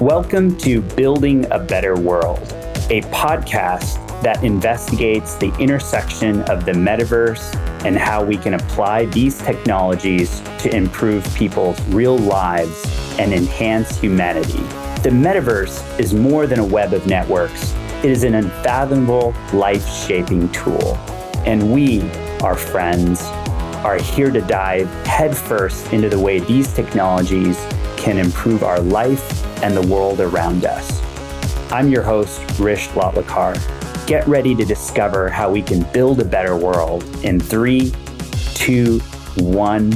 Welcome to Building a Better World, a podcast that investigates the intersection of the metaverse and how we can apply these technologies to improve people's real lives and enhance humanity. The metaverse is more than a web of networks. It is an unfathomable, life-shaping tool. And we, our friends, are here to dive headfirst into the way these technologies can improve our life and the world around us. I'm your host, Rish Latlakar. Get ready to discover how we can build a better world in 3, 2, 1.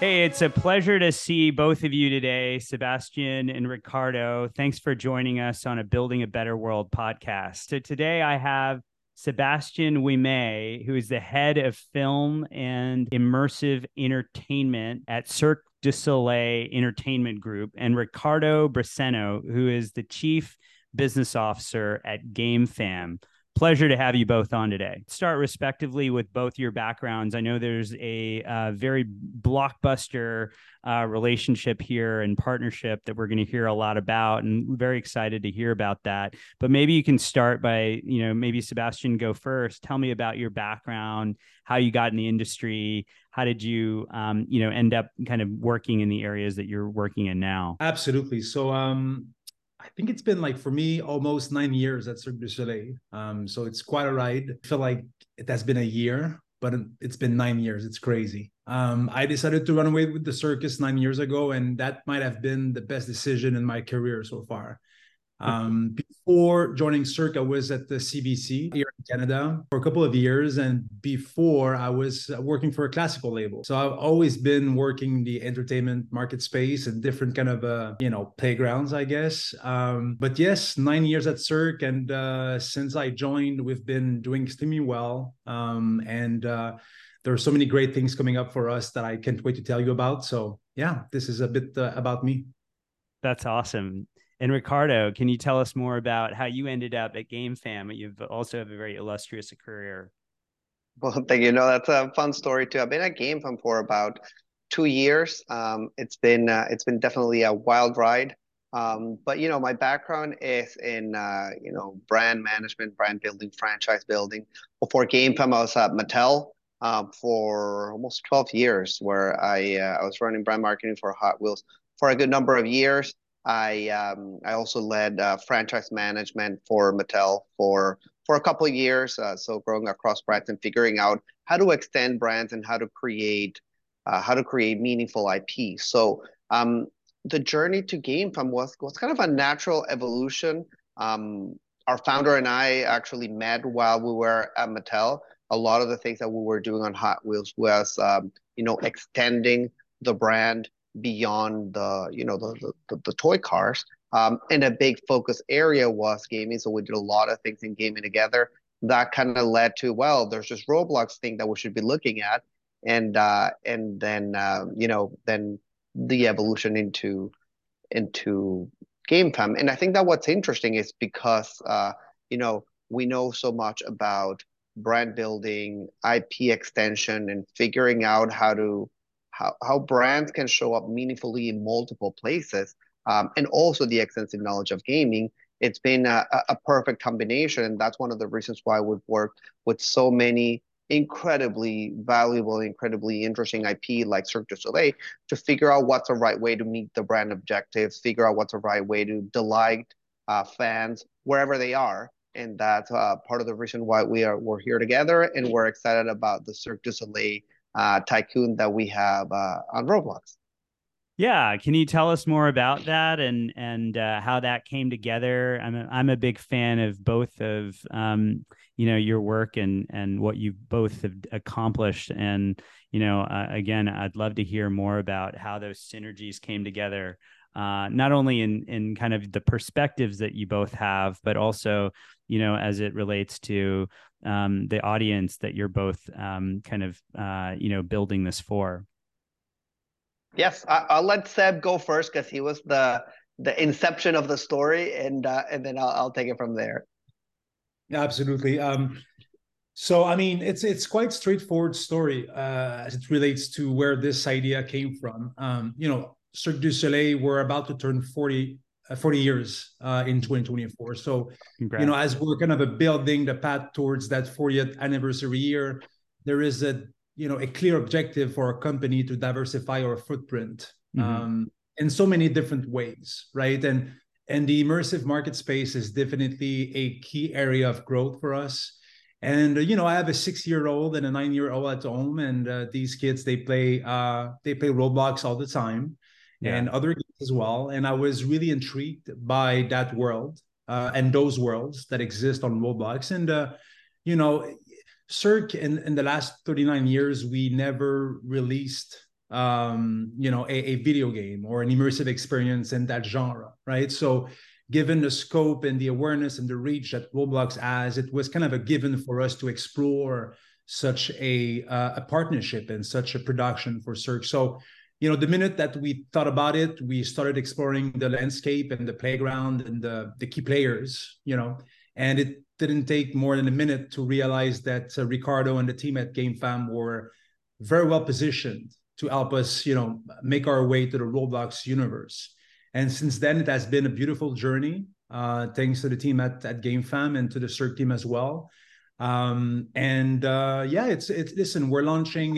Hey, it's a pleasure to see both of you today, Sebastian and Ricardo. Thanks for joining us on a Building a Better World podcast. So today I have Sebastian Wime, who is the head of film and immersive entertainment at Cirque du Soleil Entertainment Group, and Ricardo Braseno, who is the chief business officer at GameFam. Pleasure to have you both on today. Start respectively with both your backgrounds. I know there's a very blockbuster relationship here and partnership that we're going to hear a lot about, and very excited to hear about that. But maybe you can start by, maybe Sebastian, go first. Tell me about your background, how you got in the industry. How did you, end up kind of working in the areas that you're working in now? Absolutely. So, I think it's been for me, almost 9 years at Cirque du Soleil. So it's quite a ride. I feel like it has been a year, but it's been 9 years. It's crazy. I decided to run away with the circus 9 years ago, and that might have been the best decision in my career so far. Before joining Cirque, I was at the CBC here in Canada for a couple of years. And before, I was working for a classical label. So I've always been working the entertainment market space and different kind of, playgrounds, I guess. But yes, 9 years at Cirque. And since I joined, we've been doing extremely well. There are so many great things coming up for us that I can't wait to tell you about. So yeah, this is a bit about me. That's awesome. And Ricardo, can you tell us more about how you ended up at GameFam? You also have a very illustrious career. Well, thank you. No, that's a fun story too. I've been at GameFam for about 2 years. It's been definitely a wild ride. But my background is in brand management, brand building, franchise building. Before GameFam, I was at Mattel for almost 12 years, where I was running brand marketing for Hot Wheels for a good number of years. I also led franchise management for Mattel for a couple of years. So growing across brands and figuring out how to extend brands and how to create meaningful IP. So the journey to GameFam was kind of a natural evolution. Our founder and I actually met while we were at Mattel. A lot of the things that we were doing on Hot Wheels was extending the brand beyond the toy cars, and a big focus area was gaming. So we did a lot of things in gaming together. That kind of led to, there's this Roblox thing that we should be looking at, and then the evolution into GameFam. And I think that what's interesting is because we know so much about brand building, IP extension, and figuring out how brands can show up meaningfully in multiple places, and also the extensive knowledge of gaming. It's been a perfect combination, and that's one of the reasons why we've worked with so many incredibly valuable, incredibly interesting IP like Cirque du Soleil to figure out what's the right way to meet the brand objectives, figure out what's the right way to delight fans wherever they are. And that's part of the reason why we're here together, and we're excited about the Cirque du Soleil Tycoon that we have on Roblox. Yeah, can you tell us more about that and how that came together? I'm a big fan of both of your work and what you both have accomplished, and again, I'd love to hear more about how those synergies came together. Not only in kind of the perspectives that you both have, but also, as it relates to the audience that you're both building this for. Yes, I'll let Seb go first because he was the inception of the story, and then I'll take it from there. Absolutely. So, it's quite straightforward story as it relates to where this idea came from. Cirque du Soleil, we're about to turn 40 40 years in 2024. So, Congrats. You know, as we're kind of building the path towards that 40th anniversary year, there is a clear objective for our company to diversify our footprint in so many different ways, right? And the immersive market space is definitely a key area of growth for us. And, you know, I have a 6-year-old and a 9-year-old at home, and these kids, they play Roblox all the time. Yeah. And other games as well. And I was really intrigued by that world and those worlds that exist on Roblox. And, you know, Cirque, in the last 39 years, we never released, a video game or an immersive experience in that genre, right? So given the scope and the awareness and the reach that Roblox has, it was kind of a given for us to explore such a partnership and such a production for Cirque. So, you know, the minute that we thought about it, we started exploring the landscape and the playground and the key players, you know, and it didn't take more than a minute to realize that Ricardo and the team at GameFam were very well positioned to help us, you know, make our way to the Roblox universe. And since then, it has been a beautiful journey, thanks to the team at GameFam and to the Cirque team as well. Listen, we're launching...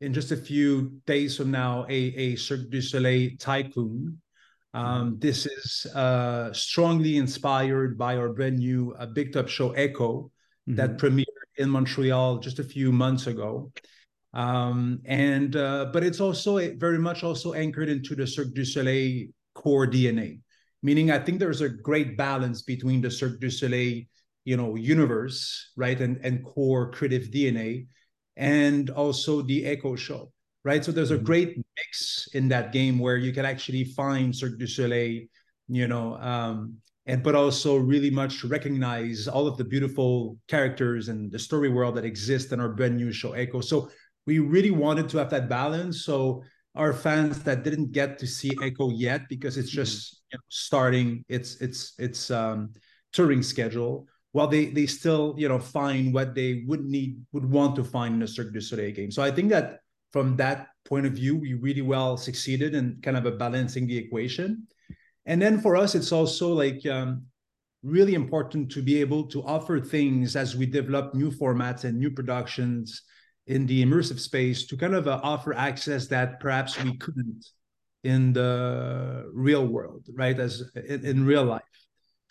in just a few days from now, a Cirque du Soleil Tycoon. This is strongly inspired by our brand new Big Top show, Echo, that premiered in Montreal just a few months ago. But it's also very much anchored into the Cirque du Soleil core DNA, meaning I think there's a great balance between the Cirque du Soleil, you know, universe, right, and core creative DNA, and also the Echo show, right? So there's a great mix in that game where you can actually find Cirque du Soleil, you know, but also really much recognize all of the beautiful characters and the story world that exists in our brand new show, Echo. So we really wanted to have that balance. So our fans that didn't get to see Echo yet, because it's just starting its touring schedule, while they still, you know, find what they would want to find in a Cirque du Soleil game. So I think that from that point of view, we really well succeeded in kind of balancing the equation. And then for us, it's also like really important to be able to offer things as we develop new formats and new productions in the immersive space to kind of offer access that perhaps we couldn't in the real world, right? As in real life.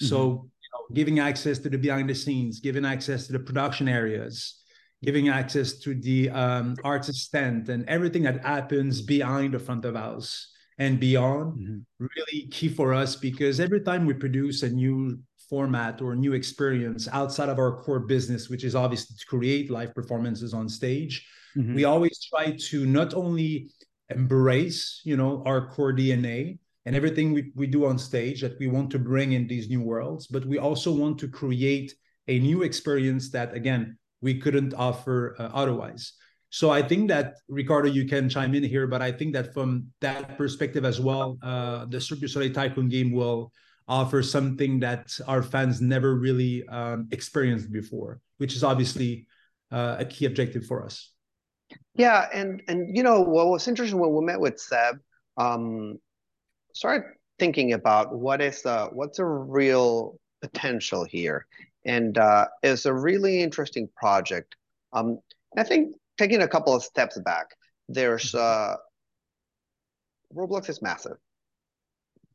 So, giving access to the behind the scenes, giving access to the production areas, giving access to the artist stand and everything that happens behind the front of house and beyond, really key for us, because every time we produce a new format or a new experience outside of our core business, which is obviously to create live performances on stage, we always try to not only embrace, you know, our core DNA, and everything we do on stage that we want to bring in these new worlds, but we also want to create a new experience that, again, we couldn't offer otherwise. So I think that, Ricardo, you can chime in here, but I think that from that perspective as well, the Cirque du Soleil Tycoon game will offer something that our fans never really experienced before, which is obviously a key objective for us. Yeah, and you know, what was interesting when we met with Seb, start thinking about what's a real potential here, and it's a really interesting project. I think taking a couple of steps back, there's Roblox is massive.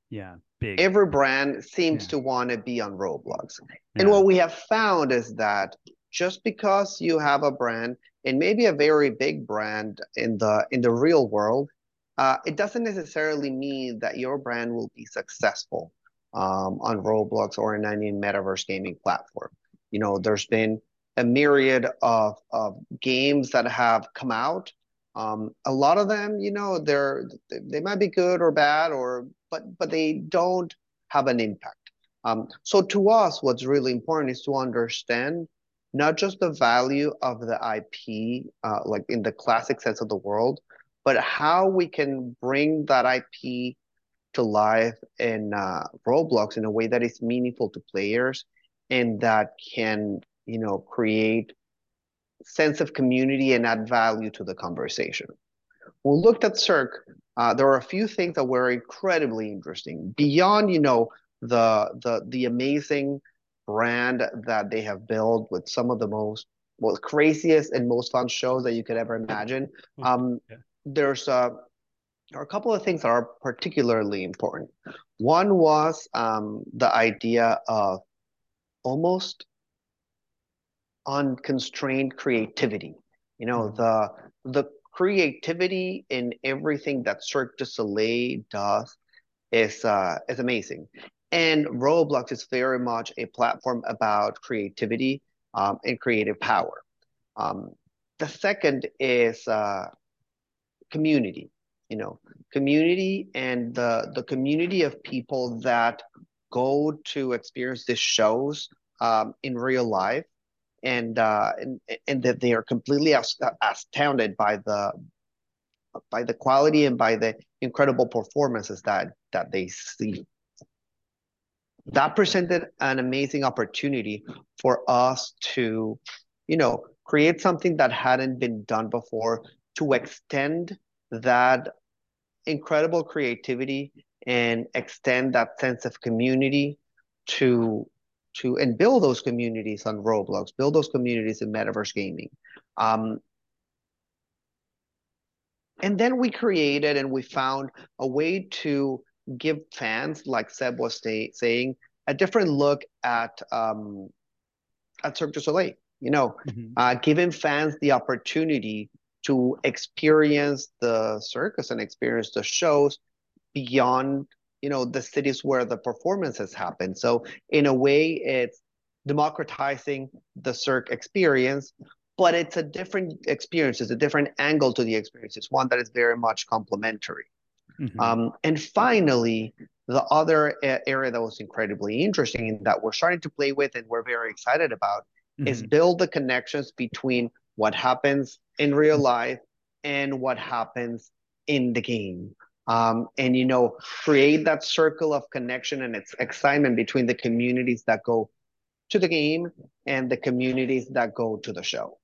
Yeah, big. Every brand seems to want to be on Roblox, and what we have found is that just because you have a brand and maybe a very big brand in the real world, it doesn't necessarily mean that your brand will be successful on Roblox or in any metaverse gaming platform. You know, there's been a myriad of games that have come out. A lot of them, you know, they might be good or bad, but they don't have an impact. So to us, what's really important is to understand not just the value of the IP, like in the classic sense of the world, but how we can bring that IP to life in Roblox in a way that is meaningful to players and that can, you know, create sense of community and add value to the conversation. We looked at Cirque There are a few things that were incredibly interesting beyond, you know, the amazing brand that they have built with some of the most craziest and most fun shows that you could ever imagine. There's there are a couple of things that are particularly important. One was the idea of almost unconstrained creativity. You know, the creativity in everything that Cirque du Soleil does is amazing. And Roblox is very much a platform about creativity and creative power. The second is community. You know, community and the community of people that go to experience these shows in real life, and that they are completely astounded by the quality and by the incredible performances that they see. That presented an amazing opportunity for us to, you know, create something that hadn't been done before, to extend that incredible creativity and extend that sense of community and build those communities on Roblox, build those communities in metaverse gaming. And then we created and we found a way to give fans, like Seb was saying, a different look at Cirque du Soleil, you know, giving fans the opportunity to experience the circus and experience the shows beyond, you know, the cities where the performances happen. So in a way, it's democratizing the Cirque experience, but it's a different experience. It's a different angle to the experience. It's one that is very much complementary. And finally, the other area that was incredibly interesting and that we're starting to play with and we're very excited about is build the connections between what happens in real life and what happens in the game. And, you know, create that circle of connection and its excitement between the communities that go to the game and the communities that go to the show.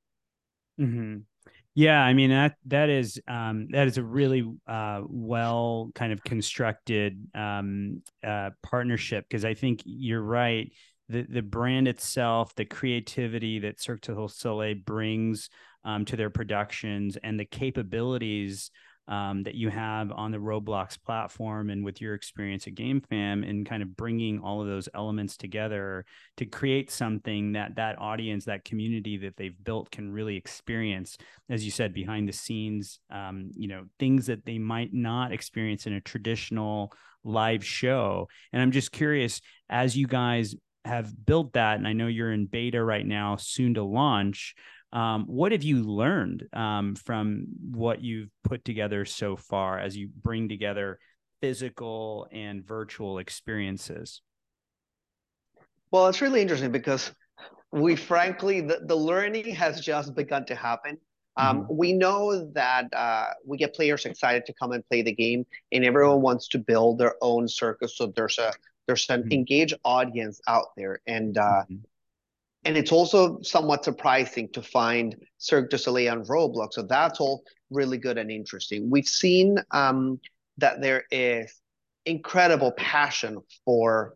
Yeah, I mean, that is a really well kind of constructed partnership, because I think you're right. The brand itself, the creativity that Cirque du Soleil brings to their productions, and the capabilities that you have on the Roblox platform and with your experience at GameFam, and kind of bringing all of those elements together to create something that that audience, that community that they've built, can really experience, as you said, behind the scenes, you know, things that they might not experience in a traditional live show. And I'm just curious, as you guys have built that, and I know you're in beta right now, soon to launch, what have you learned from what you've put together so far as you bring together physical and virtual experiences? Well, it's really interesting because we frankly, the learning has just begun to happen. We know that we get players excited to come and play the game, and everyone wants to build their own circus. So there's an engaged audience out there. And and it's also somewhat surprising to find Cirque du Soleil on Roblox. So that's all really good and interesting. We've seen that there is incredible passion for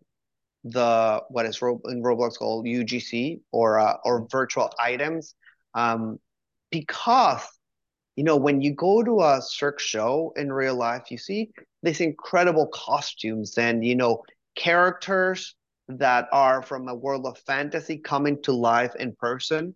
the what is in Roblox called UGC, or virtual items, because, you know, when you go to a Cirque show in real life, you see these incredible costumes and, you know, characters that are from a world of fantasy coming to life in person,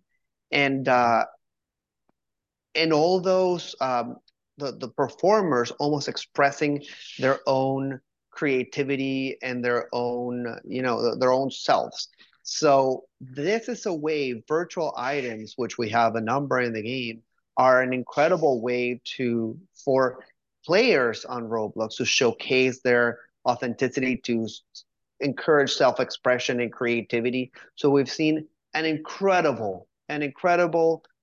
and all those the performers almost expressing their own creativity and their own, you know, their own selves. So this is a way, virtual items, which we have a number in the game, are an incredible way to for players on Roblox to showcase their authenticity, to encourage self-expression and creativity. So we've seen an incredible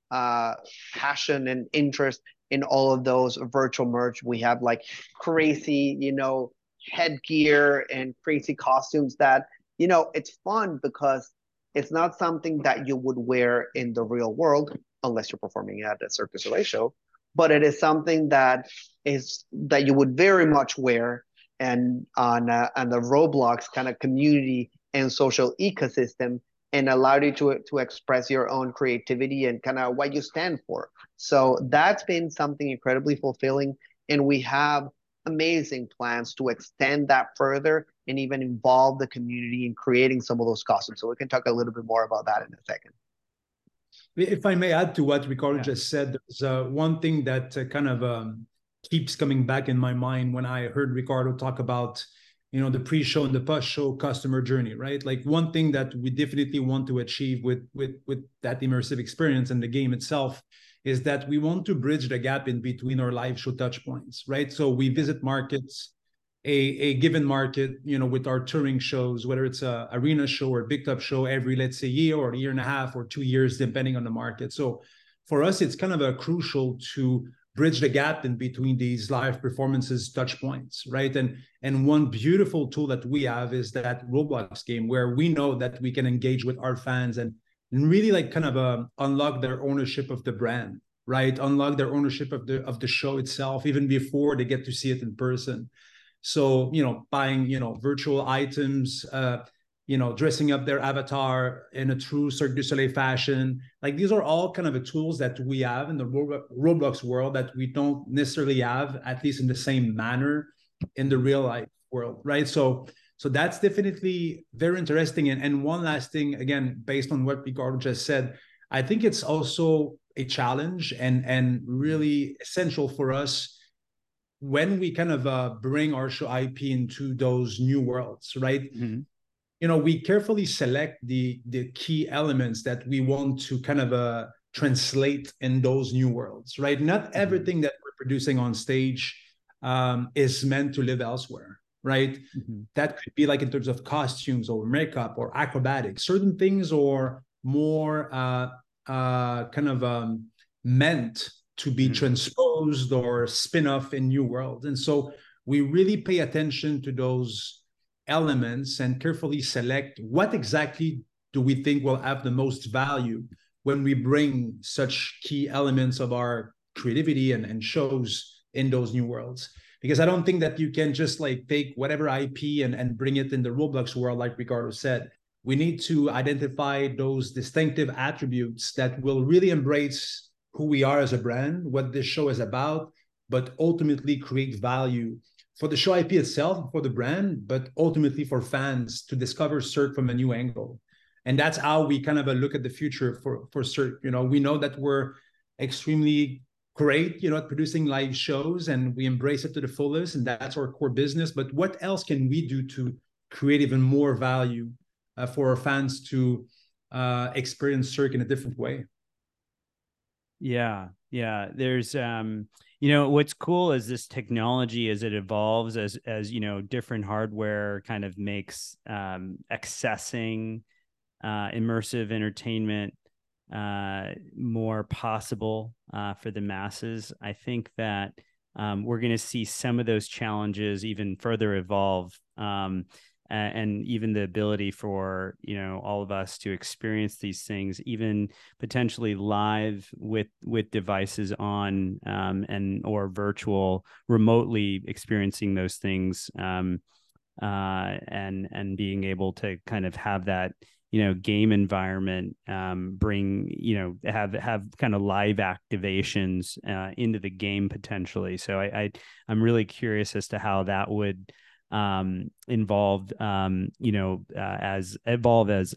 passion and interest in all of those virtual merch. We have like crazy, you know, headgear and crazy costumes that, you know, it's fun because it's not something that you would wear in the real world unless you're performing at a Cirque du Soleil show, but it is something that is that you would very much wear and on the Roblox kind of community and social ecosystem, and allowed you to express your own creativity and kind of what you stand for. So that's been something incredibly fulfilling, and we have amazing plans to extend that further and even involve the community in creating some of those costumes. So we can talk a little bit more about that in a second. If I may add to what Ricardo just said, there's one thing that kind of keeps coming back in my mind when I heard Ricardo talk about, you know, the pre-show and the post-show customer journey, right? Like one thing that we definitely want to achieve with that immersive experience and the game itself is that we want to bridge the gap in between our live show touch points, right? So we visit markets, a given market, you know, with our touring shows, whether it's a arena show or a big top show every, let's say, year or a year and a half or 2 years, depending on the market. So for us, it's kind of crucial to bridge the gap in between these live performances touch points, right? And one beautiful tool that we have is that Roblox game, where we know that we can engage with our fans and really like kind of unlock their ownership of the brand, right? Unlock their ownership of the show itself, even before they get to see it in person. So, you know, buying, you know, virtual items, you know, dressing up their avatar in a true Cirque du Soleil fashion. Like these are all kind of the tools that we have in the Roblox world that we don't necessarily have, at least in the same manner, in the real life world, right? So that's definitely very interesting. And one last thing, again, based on what Ricardo just said, I think it's also a challenge and really essential for us when we kind of bring our show IP into those new worlds, right? Mm-hmm. You know, we carefully select the key elements that we want to kind of translate in those new worlds, right? Not everything that we're producing on stage is meant to live elsewhere, right? Mm-hmm. That could be like in terms of costumes or makeup or acrobatics. Certain things are more kind of meant to be transposed or spin off in new worlds. And so we really pay attention to those elements and carefully select what exactly do we think will have the most value when we bring such key elements of our creativity and shows in those new worlds. Because I don't think that you can just like take whatever IP and bring it in the Roblox world, like Ricardo said. We need to identify those distinctive attributes that will really embrace who we are as a brand, what this show is about, but ultimately create value for the show IP itself, for the brand, but ultimately for fans to discover Cirque from a new angle. And that's how we kind of look at the future for Cirque. You know, we know that we're extremely great, you know, at producing live shows, and we embrace it to the fullest, and that's our core business. But what else can we do to create even more value for our fans to experience Cirque in a different way? Yeah. There's, you know, what's cool is this technology as it evolves, as you know, different hardware kind of makes accessing immersive entertainment more possible for the masses. I think that we're going to see some of those challenges even further evolve, and even the ability for, you know, all of us to experience these things, even potentially live with devices on, and or virtual, remotely experiencing those things, and being able to kind of have that, you know, game environment, bring, you know, have kind of live activations into the game potentially. So I'm really curious as to how that would involved, you know, as evolve as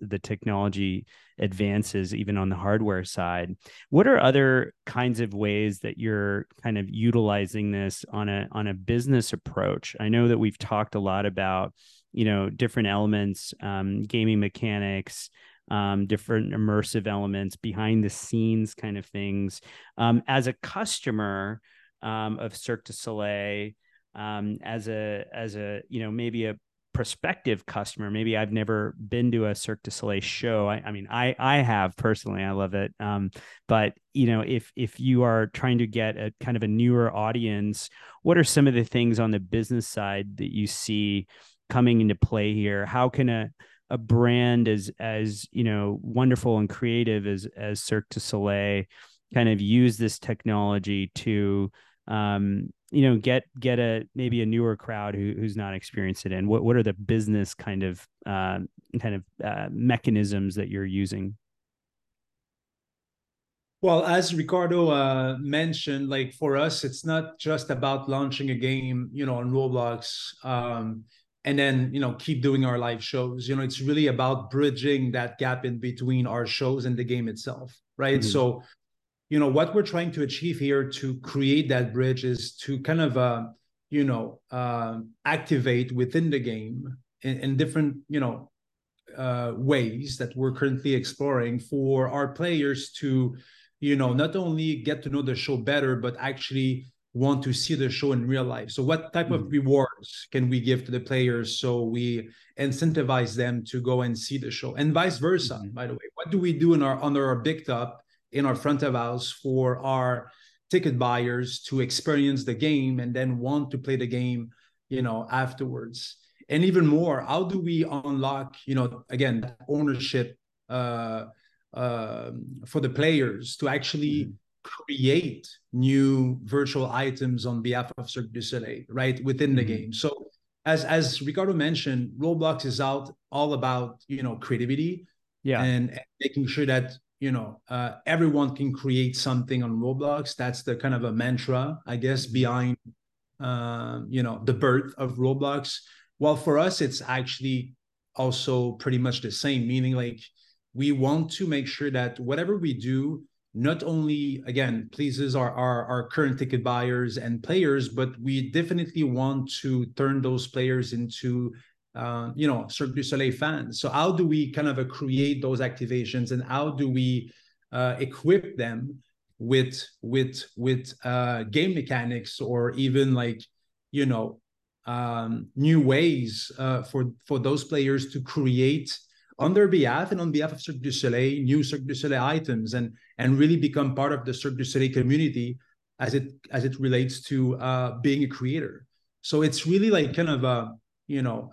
the technology advances, even on the hardware side. What are other kinds of ways that you're kind of utilizing this on a business approach? I know that we've talked a lot about, you know, different elements, gaming mechanics, different immersive elements, behind the scenes kind of things. As a customer of Cirque du Soleil, as a you know, maybe a prospective customer, maybe I've never been to a Cirque du Soleil show. I mean I have personally, I love it, but you know, if you are trying to get a kind of a newer audience, what are some of the things on the business side that you see coming into play here? How can a brand as you know, wonderful and creative as Cirque du Soleil kind of use this technology to you know, get a, maybe a newer crowd who's not experienced it in? What are the business kind of mechanisms that you're using? Well, as Ricardo mentioned, like for us, it's not just about launching a game, you know, on Roblox, and then, you know, keep doing our live shows. You know, it's really about bridging that gap in between our shows and the game itself, right? Mm-hmm. So, you know, what we're trying to achieve here to create that bridge is to kind of, you know, activate within the game in different, you know, ways that we're currently exploring for our players to, you know, not only get to know the show better, but actually want to see the show in real life. So what type of rewards can we give to the players so we incentivize them to go and see the show? And vice versa, by the way. What do we do in our under our big top, in our front of house for our ticket buyers to experience the game and then want to play the game, you know, afterwards? And even more, how do we unlock, you know, again, ownership for the players to actually create new virtual items on behalf of Cirque du Soleil, right, within the game? So as Ricardo mentioned, Roblox is out all about, you know, creativity and making sure that, you know, everyone can create something on Roblox. That's the kind of a mantra, I guess, behind, you know, the birth of Roblox. Well, for us, it's actually also pretty much the same, meaning like we want to make sure that whatever we do not only, again, pleases our current ticket buyers and players, but we definitely want to turn those players into, you know, Cirque du Soleil fans. So how do we kind of create those activations, and how do we equip them with game mechanics, or even like, you know, new ways for those players to create on their behalf and on behalf of Cirque du Soleil, new Cirque du Soleil items, and really become part of the Cirque du Soleil community as it relates to being a creator. So it's really like kind of a, you know,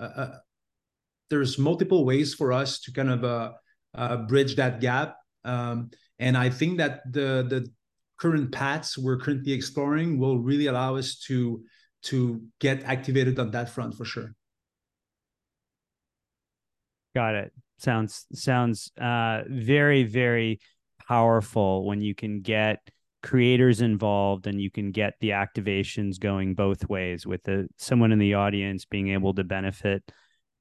there's multiple ways for us to kind of bridge that gap, and I think that the current paths we're currently exploring will really allow us to get activated on that front for sure. Got it. Sounds very, very powerful when you can get creators involved and you can get the activations going both ways, with someone in the audience being able to benefit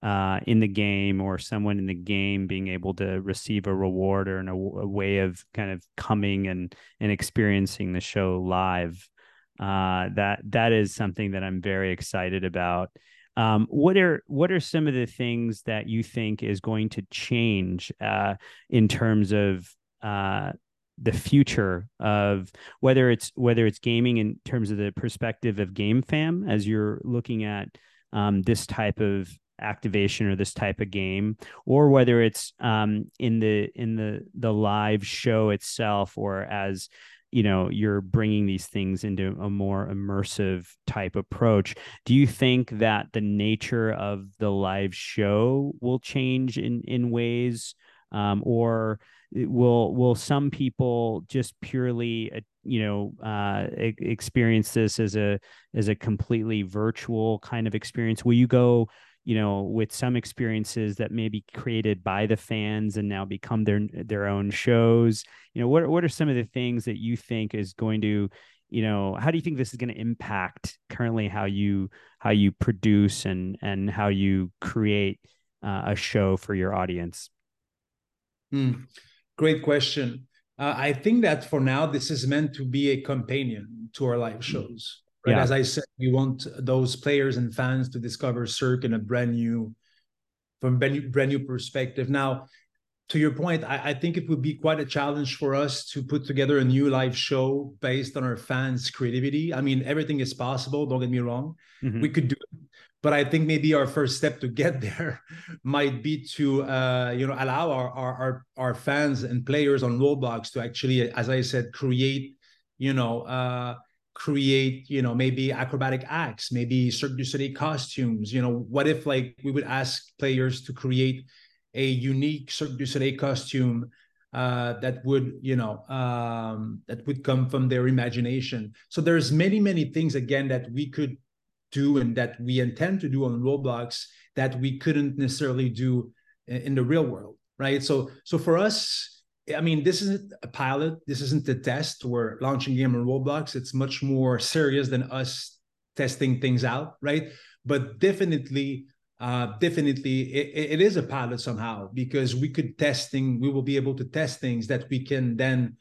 in the game, or someone in the game being able to receive a reward or a way of kind of coming and experiencing the show live. That is something that I'm very excited about. What are some of the things that you think is going to change in terms of the future of whether it's gaming, in terms of the perspective of GameFam, as you're looking at this type of activation or this type of game, or whether it's in the live show itself, or as you know, you're bringing these things into a more immersive type approach. Do you think that the nature of the live show will change in ways, or will some people just purely, you know, experience this as a completely virtual kind of experience? Will you go, you know, with some experiences that may be created by the fans and now become their own shows? You know, what are some of the things that you think is going to, you know, how do you think this is going to impact currently how you produce and how you create a show for your audience? Great question. I think that for now, this is meant to be a companion to our live shows. Right? Yeah. As I said, we want those players and fans to discover Cirque in a brand new perspective. Now, to your point, I think it would be quite a challenge for us to put together a new live show based on our fans' creativity. I mean, everything is possible, don't get me wrong. We could do it. But I think maybe our first step to get there might be to you know, allow our fans and players on Roblox to actually, as I said, create, you know, maybe acrobatic acts, maybe Cirque du Soleil costumes. You know, what if like we would ask players to create a unique Cirque du Soleil costume that would come from their imagination. So there's many, many things, again, that we could do and that we intend to do on Roblox that we couldn't necessarily do in the real world, right? So for us, I mean, this isn't a pilot. This isn't a test. We're launching a game on Roblox. It's much more serious than us testing things out, right? But definitely, it is a pilot somehow, because we could we will be able to test things that we can then,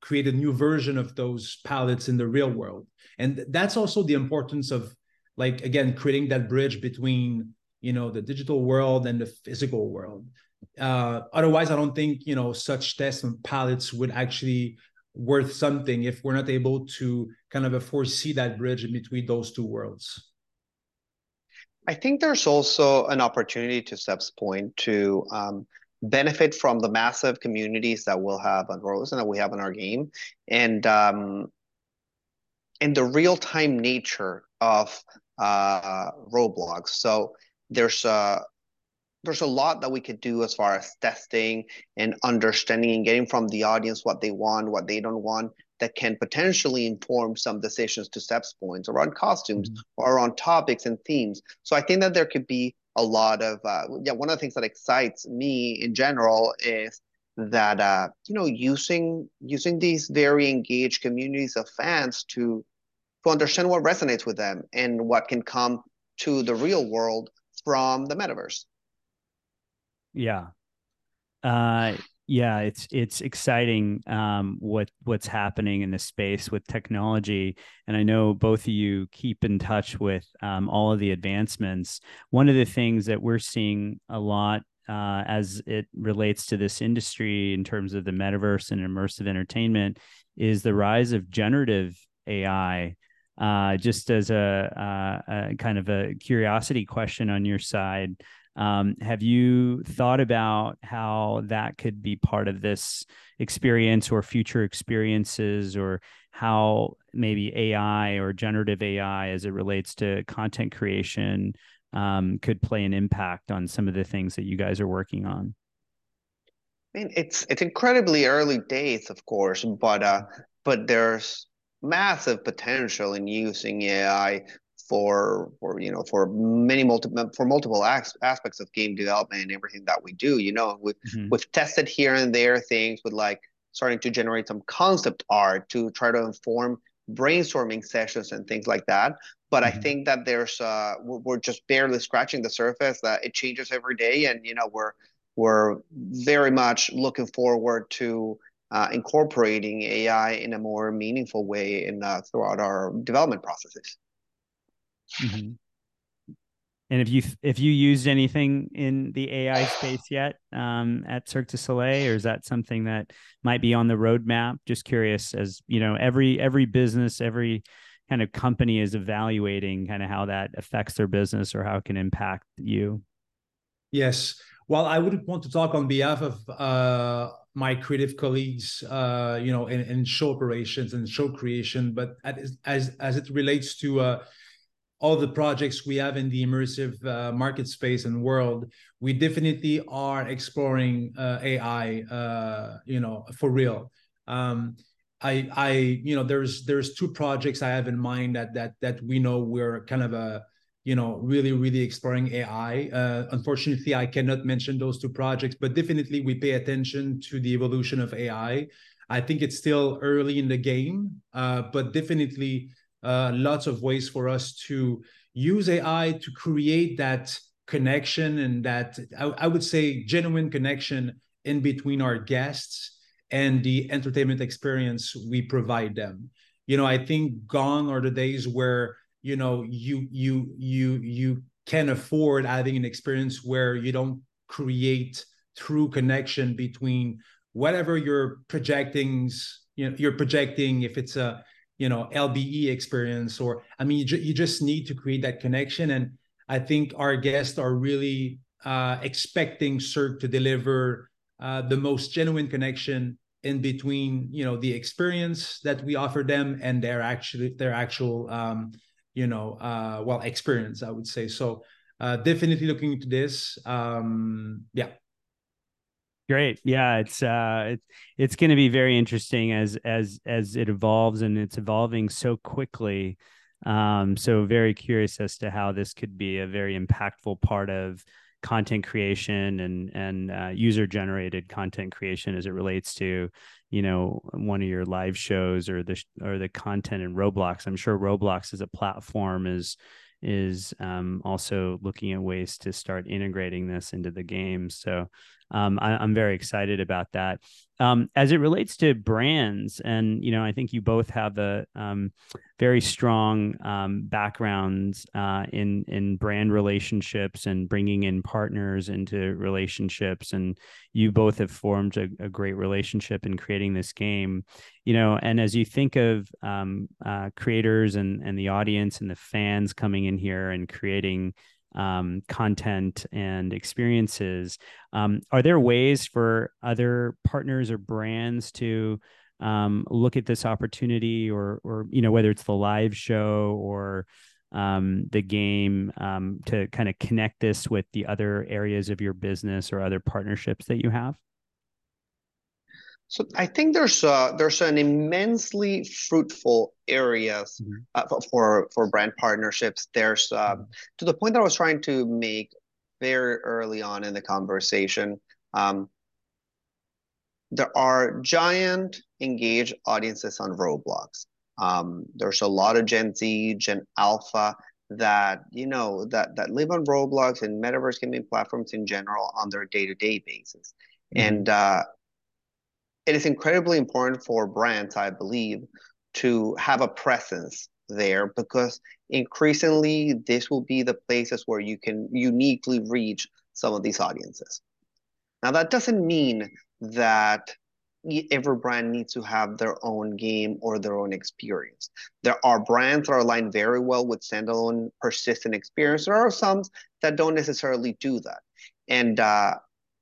create a new version of those pilots in the real world. And that's also the importance of, like, again, creating that bridge between, the digital world and the physical world. Otherwise, I don't think, such tests and pilots would actually worth something if we're not able to kind of foresee that bridge in between those two worlds. I think there's also an opportunity, to Seb's point, to benefit from the massive communities that we'll have on Rose and that we have in our game, and the real-time nature of Roblox. So there's a lot that we could do as far as testing and understanding and getting from the audience what they want, what they don't want, that can potentially inform some decisions, to Seb's points, around costumes or around topics and themes. So I think that there could be a lot of, one of the things that excites me in general is that, using these very engaged communities of fans to understand what resonates with them and what can come to the real world from the metaverse. Yeah. Yeah, it's exciting what's happening in this space with technology. And I know both of you keep in touch with all of the advancements. One of the things that we're seeing a lot as it relates to this industry in terms of the metaverse and immersive entertainment is the rise of generative AI. Just as a kind of a curiosity question on your side, have you thought about how that could be part of this experience or future experiences, or how maybe AI or generative AI as it relates to content creation could play an impact on some of the things that you guys are working on? I mean, it's incredibly early days, of course, but there's massive potential in using AI for multiple aspects of game development and everything that we do. We've tested here and there things with, like, starting to generate some concept art to try to inform brainstorming sessions and things like that. But I think that there's we're just barely scratching the surface. That it changes every day, and we're very much looking forward to incorporating AI in a more meaningful way throughout our development processes. And if you used anything in the AI space yet at Cirque du Soleil, or is that something that might be on the roadmap? Just curious, as you know, every business, every kind of company is evaluating kind of how that affects their business or how it can impact you. Yes. Well, I wouldn't want to talk on behalf of my creative colleagues, in show operations and show creation, but as it relates to all the projects we have in the immersive market space and world, we definitely are exploring AI, for real. There's two projects I have in mind that we know we're kind of really, really exploring AI. Unfortunately, I cannot mention those two projects, but definitely we pay attention to the evolution of AI. I think it's still early in the game, but definitely, lots of ways for us to use AI to create that connection, and that I would say genuine connection in between our guests and the entertainment experience we provide them. I think gone are the days where you can afford having an experience where you don't create true connection between whatever you're projecting. You're projecting, if it's a LBE experience, or, I mean, you just need to create that connection. And I think our guests are really expecting Cirque to deliver the most genuine connection in between, the experience that we offer them and their actual experience, I would say. So definitely looking into this. Yeah. Great. Yeah. It's going to be very interesting as it evolves, and it's evolving so quickly. So very curious as to how this could be a very impactful part of content creation and user generated content creation as it relates to, you know, one of your live shows or the content in Roblox. I'm sure Roblox as a platform is also looking at ways to start integrating this into the game. So I'm very excited about that. As it relates to brands, and, you know, I think you both have a very strong backgrounds in brand relationships and bringing in partners into relationships. And you both have formed a great relationship in creating this game, you know, and as you think of creators and the audience and the fans coming in here and creating content and experiences. Are there ways for other partners or brands to look at this opportunity, or you know, whether it's the live show or the game, to kind of connect this with the other areas of your business or other partnerships that you have? So I think there's an immensely fruitful areas mm-hmm. for brand partnerships. There's to the point that I was trying to make very early on in the conversation. There are giant engaged audiences on Roblox. There's a lot of Gen Z, Gen Alpha that you know that live on Roblox and metaverse gaming platforms in general on their day-to-day basis, mm-hmm. and it is incredibly important for brands, I believe, to have a presence there, because increasingly this will be the places where you can uniquely reach some of these audiences. Now, that doesn't mean that every brand needs to have their own game or their own experience. There are brands that are aligned very well with standalone persistent experience. There are some that don't necessarily do that.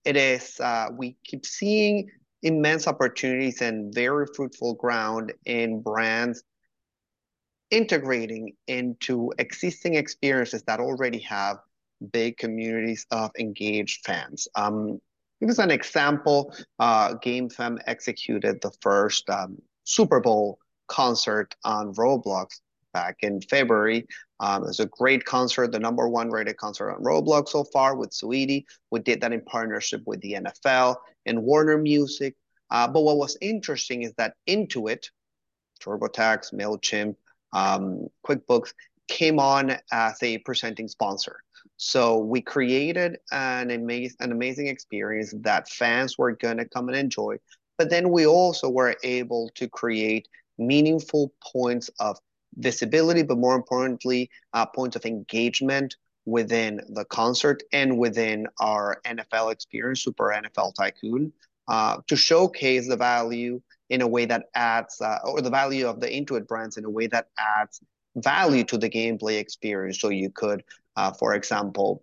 And we keep seeing immense opportunities and very fruitful ground in brands integrating into existing experiences that already have big communities of engaged fans. Give us an example. GameFam executed the first Super Bowl concert on Roblox back in February. It was a great concert, the #1 rated concert on Roblox so far with Saweetie. We did that in partnership with the NFL and Warner Music. But what was interesting is that Intuit, TurboTax, MailChimp, QuickBooks came on as a presenting sponsor. So we created an amazing experience that fans were going to come and enjoy. But then we also were able to create meaningful points of visibility, but more importantly, points of engagement within the concert and within our NFL experience, Super NFL Tycoon, to showcase the value in a way that adds, or the value of the Intuit brands in a way that adds value to the gameplay experience. So you could, for example,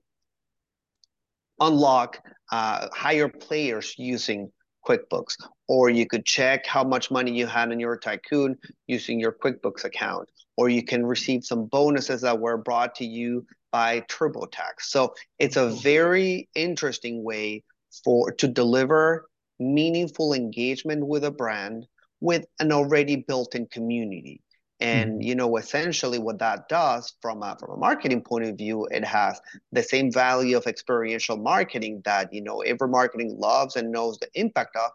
unlock higher players using QuickBooks, or you could check how much money you had in your tycoon using your QuickBooks account, or you can receive some bonuses that were brought to you by TurboTax. So it's a very interesting way to deliver meaningful engagement with a brand with an already built-in community. And, you know, essentially what that does from a marketing point of view, it has the same value of experiential marketing that, you know, every marketing loves and knows the impact of,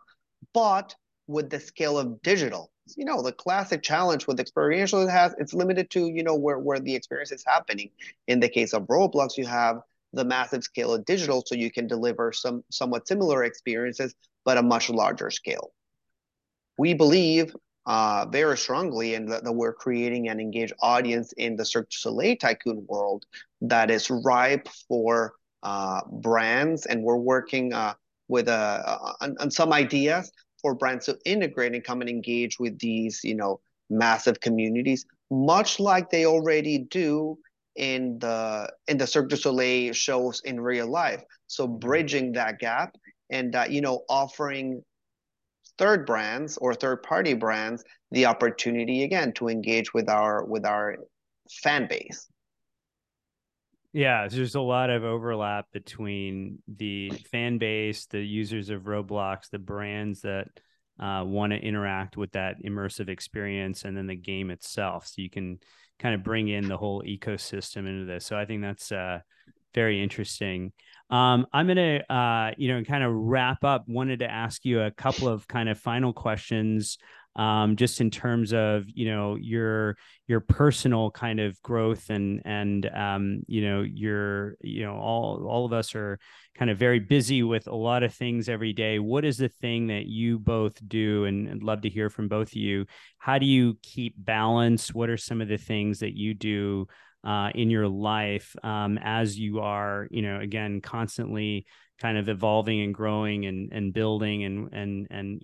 but with the scale of digital. You know, the classic challenge with experiential, it's limited to, you know, where the experience is happening. In the case of Roblox, you have the massive scale of digital, so you can deliver some somewhat similar experiences, but a much larger scale. We believe very strongly and that we're creating an engaged audience in the Cirque du Soleil Tycoon world that is ripe for brands, and we're working on some ideas for brands to integrate and come and engage with these, you know, massive communities, much like they already do in the Cirque du Soleil shows in real life. So bridging that gap and you know, offering third brands or third-party brands the opportunity again to engage with our fan base. Yeah, there's a lot of overlap between the fan base, the users of Roblox, the brands that want to interact with that immersive experience, and then the game itself. So you can kind of bring in the whole ecosystem into this. So I think that's very interesting. I'm going to, kind of wrap up. Wanted to ask you a couple of kind of final questions, just in terms of, your personal kind of growth all of us are kind of very busy with a lot of things every day. What is the thing that you both do? And I'd love to hear from both of you. How do you keep balance? What are some of the things that you do in your life as you are, again, constantly kind of evolving and growing and building and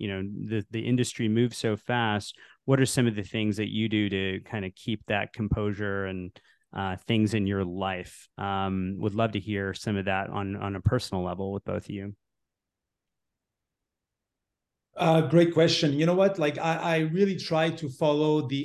the industry moves so fast? What are some of the things that you do to kind of keep that composure and things in your life? Would love to hear some of that on a personal level with both of you. Great question. You know what? Like I really try to follow the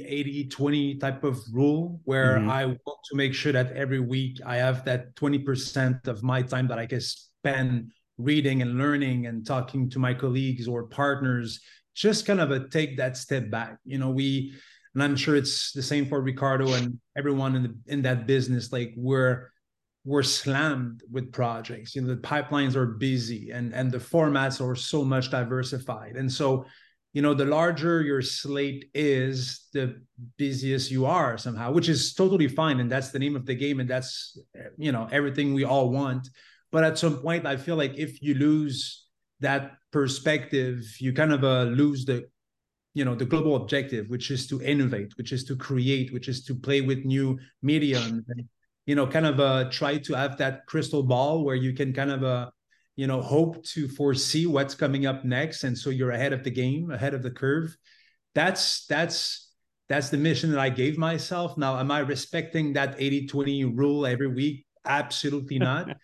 80/20 type of rule where I want to make sure that every week I have that 20% of my time that I can spend reading and learning and talking to my colleagues or partners, just kind of take that step back. And I'm sure it's the same for Ricardo and everyone in that business. Like we're slammed with projects, the pipelines are busy and the formats are so much diversified. And so, the larger your slate is, the busiest you are somehow, which is totally fine. And that's the name of the game. And that's, everything we all want. But at some point, I feel like if you lose that perspective, you kind of lose the global objective, which is to innovate, which is to create, which is to play with new media and try to have that crystal ball where you can hope to foresee what's coming up next. And so you're ahead of the game, ahead of the curve. That's the mission that I gave myself. Now, am I respecting that 80/20 rule every week? Absolutely not.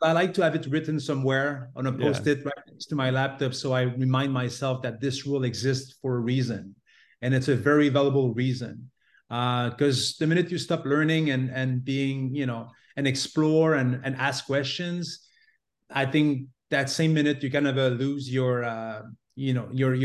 But I like to have it written somewhere on a post-it right next to my laptop. So I remind myself that this rule exists for a reason. And it's a very valuable reason. Because the minute you stop learning and being, an explorer and ask questions, I think that same minute you kind of lose your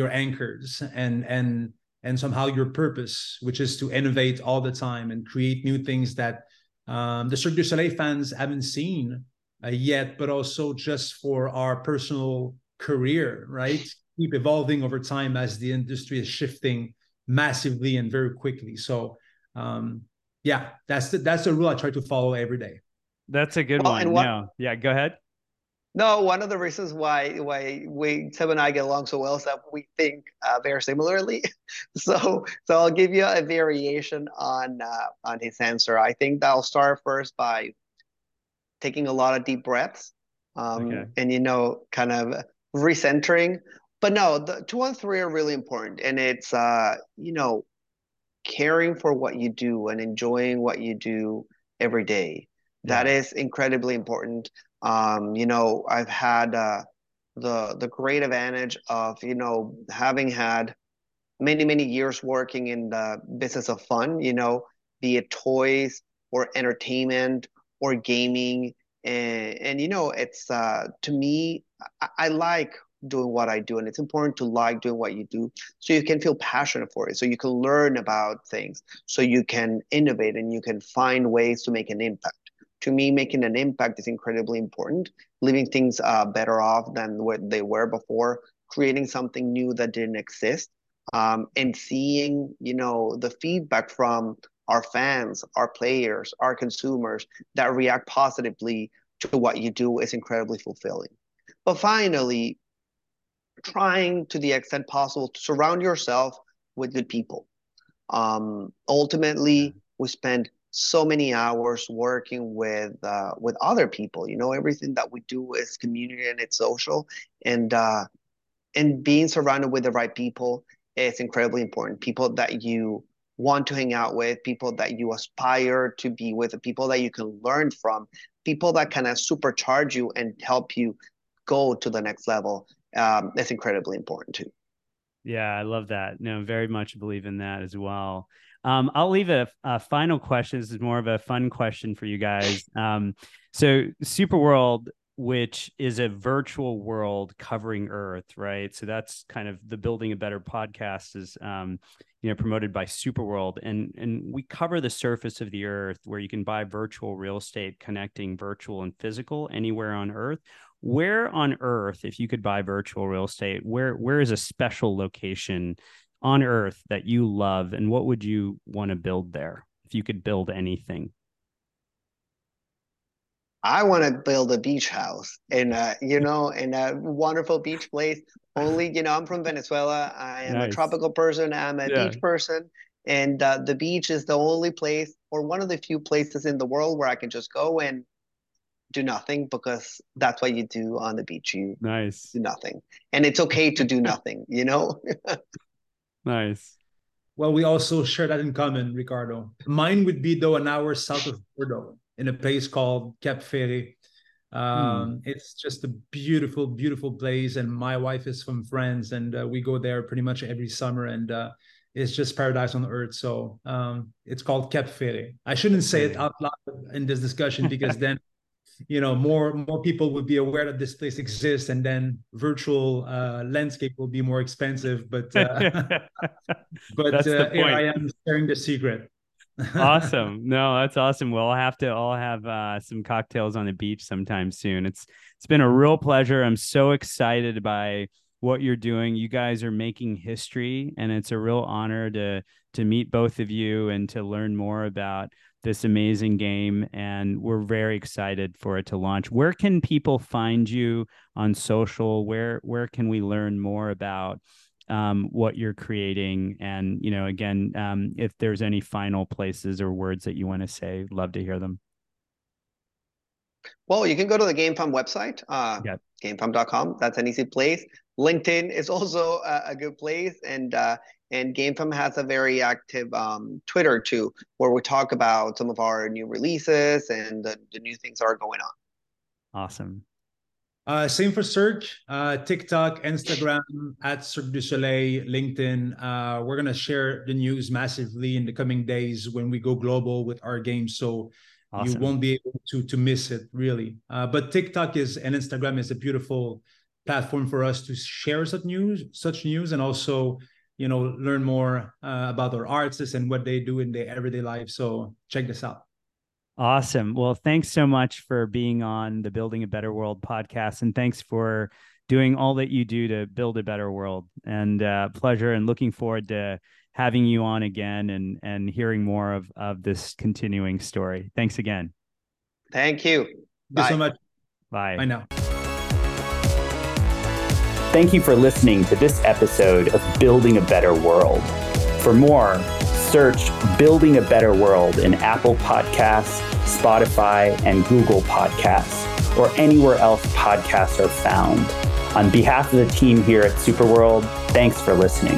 anchors and somehow your purpose, which is to innovate all the time and create new things that the Cirque du Soleil fans haven't seen yet, but also just for our personal career, right? Keep evolving over time as the industry is shifting massively and very quickly. So that's the rule I try to follow every day. That's a good one. Yeah, go ahead. No, one of the reasons why Seb and I get along so well is that we think very similarly. So I'll give you a variation on his answer. I think that I'll start first by taking a lot of deep breaths and kind of recentering. But no, the 2 and 3 are really important. And it's, caring for what you do and enjoying what you do every day. That is incredibly important. I've had the great advantage of, having had many, many years working in the business of fun, be it toys or entertainment or gaming. And it's to me, I like doing what I do, and it's important to like doing what you do so you can feel passionate for it, so you can learn about things, so you can innovate and you can find ways to make an impact. To me, making an impact is incredibly important, leaving things better off than what they were before, creating something new that didn't exist, and seeing the feedback from our fans, our players, our consumers that react positively to what you do is incredibly fulfilling. But finally, trying to the extent possible to surround yourself with good people. Ultimately, we spend so many hours working with other people. Everything that we do is community and it's social, and being surrounded with the right people is incredibly important. People that you want to hang out with, people that you aspire to be with, people that you can learn from, people that kind of supercharge you and help you go to the next level. That's incredibly important too. Yeah, I love that. No, very much believe in that as well. I'll leave a final question. This is more of a fun question for you guys. So SuperWorld, which is a virtual world covering Earth, right? So that's kind of the Building a Better podcast is, you know, promoted by SuperWorld, and we cover the surface of the Earth where you can buy virtual real estate connecting virtual and physical anywhere on Earth. Where on Earth, if you could buy virtual real estate, where is a special location on Earth that you love, and what would you want to build there if you could build anything? I want to build a beach house in a wonderful beach place. Only, I'm from Venezuela. I am a tropical person. I'm a beach person. And the beach is the only place, or one of the few places in the world where I can just go and do nothing, because that's what you do on the beach. You do nothing. And it's okay to do nothing, Nice. Well, we also share that in common, Ricardo. Mine would be, though, an hour south of Bordeaux, in a place called Cap Ferret. It's just a beautiful, beautiful place. And my wife is from France, and we go there pretty much every summer. And it's just paradise on earth. So it's called Cap Ferret. I shouldn't say it out loud in this discussion, because then, more people would be aware that this place exists, and then virtual landscape will be more expensive. But here I am sharing the secret. Awesome. No, that's awesome. Well, I'll have to some cocktails on the beach sometime soon. It's been a real pleasure. I'm so excited by what you're doing. You guys are making history, and it's a real honor to meet both of you and to learn more about this amazing game. And we're very excited for it to launch. Where can people find you on social? Where can we learn more about what you're creating? And, if there's any final places or words that you want to say, love to hear them. Well, you can go to the GameFam website, GameFam.com. That's an easy place. LinkedIn is also a good place. And GameFam has a very active Twitter too, where we talk about some of our new releases and the new things that are going on. Awesome. Same for Cirque, TikTok, Instagram, at Cirque du Soleil, LinkedIn. We're going to share the news massively in the coming days when we go global with our game. So you won't be able to miss it, really. But TikTok and Instagram is a beautiful platform for us to share such news, and also, learn more about our artists and what they do in their everyday life. So check this out. Awesome. Well, thanks so much for being on the Building a Better World podcast. And thanks for doing all that you do to build a better world. And pleasure, and looking forward to having you on again and hearing more of this continuing story. Thanks again. Thank you. Thank you so much. Bye. Bye now. Thank you for listening to this episode of Building a Better World. For more, search Building a Better World in Apple Podcasts, Spotify, and Google Podcasts, or anywhere else podcasts are found. On behalf of the team here at SuperWorld, thanks for listening.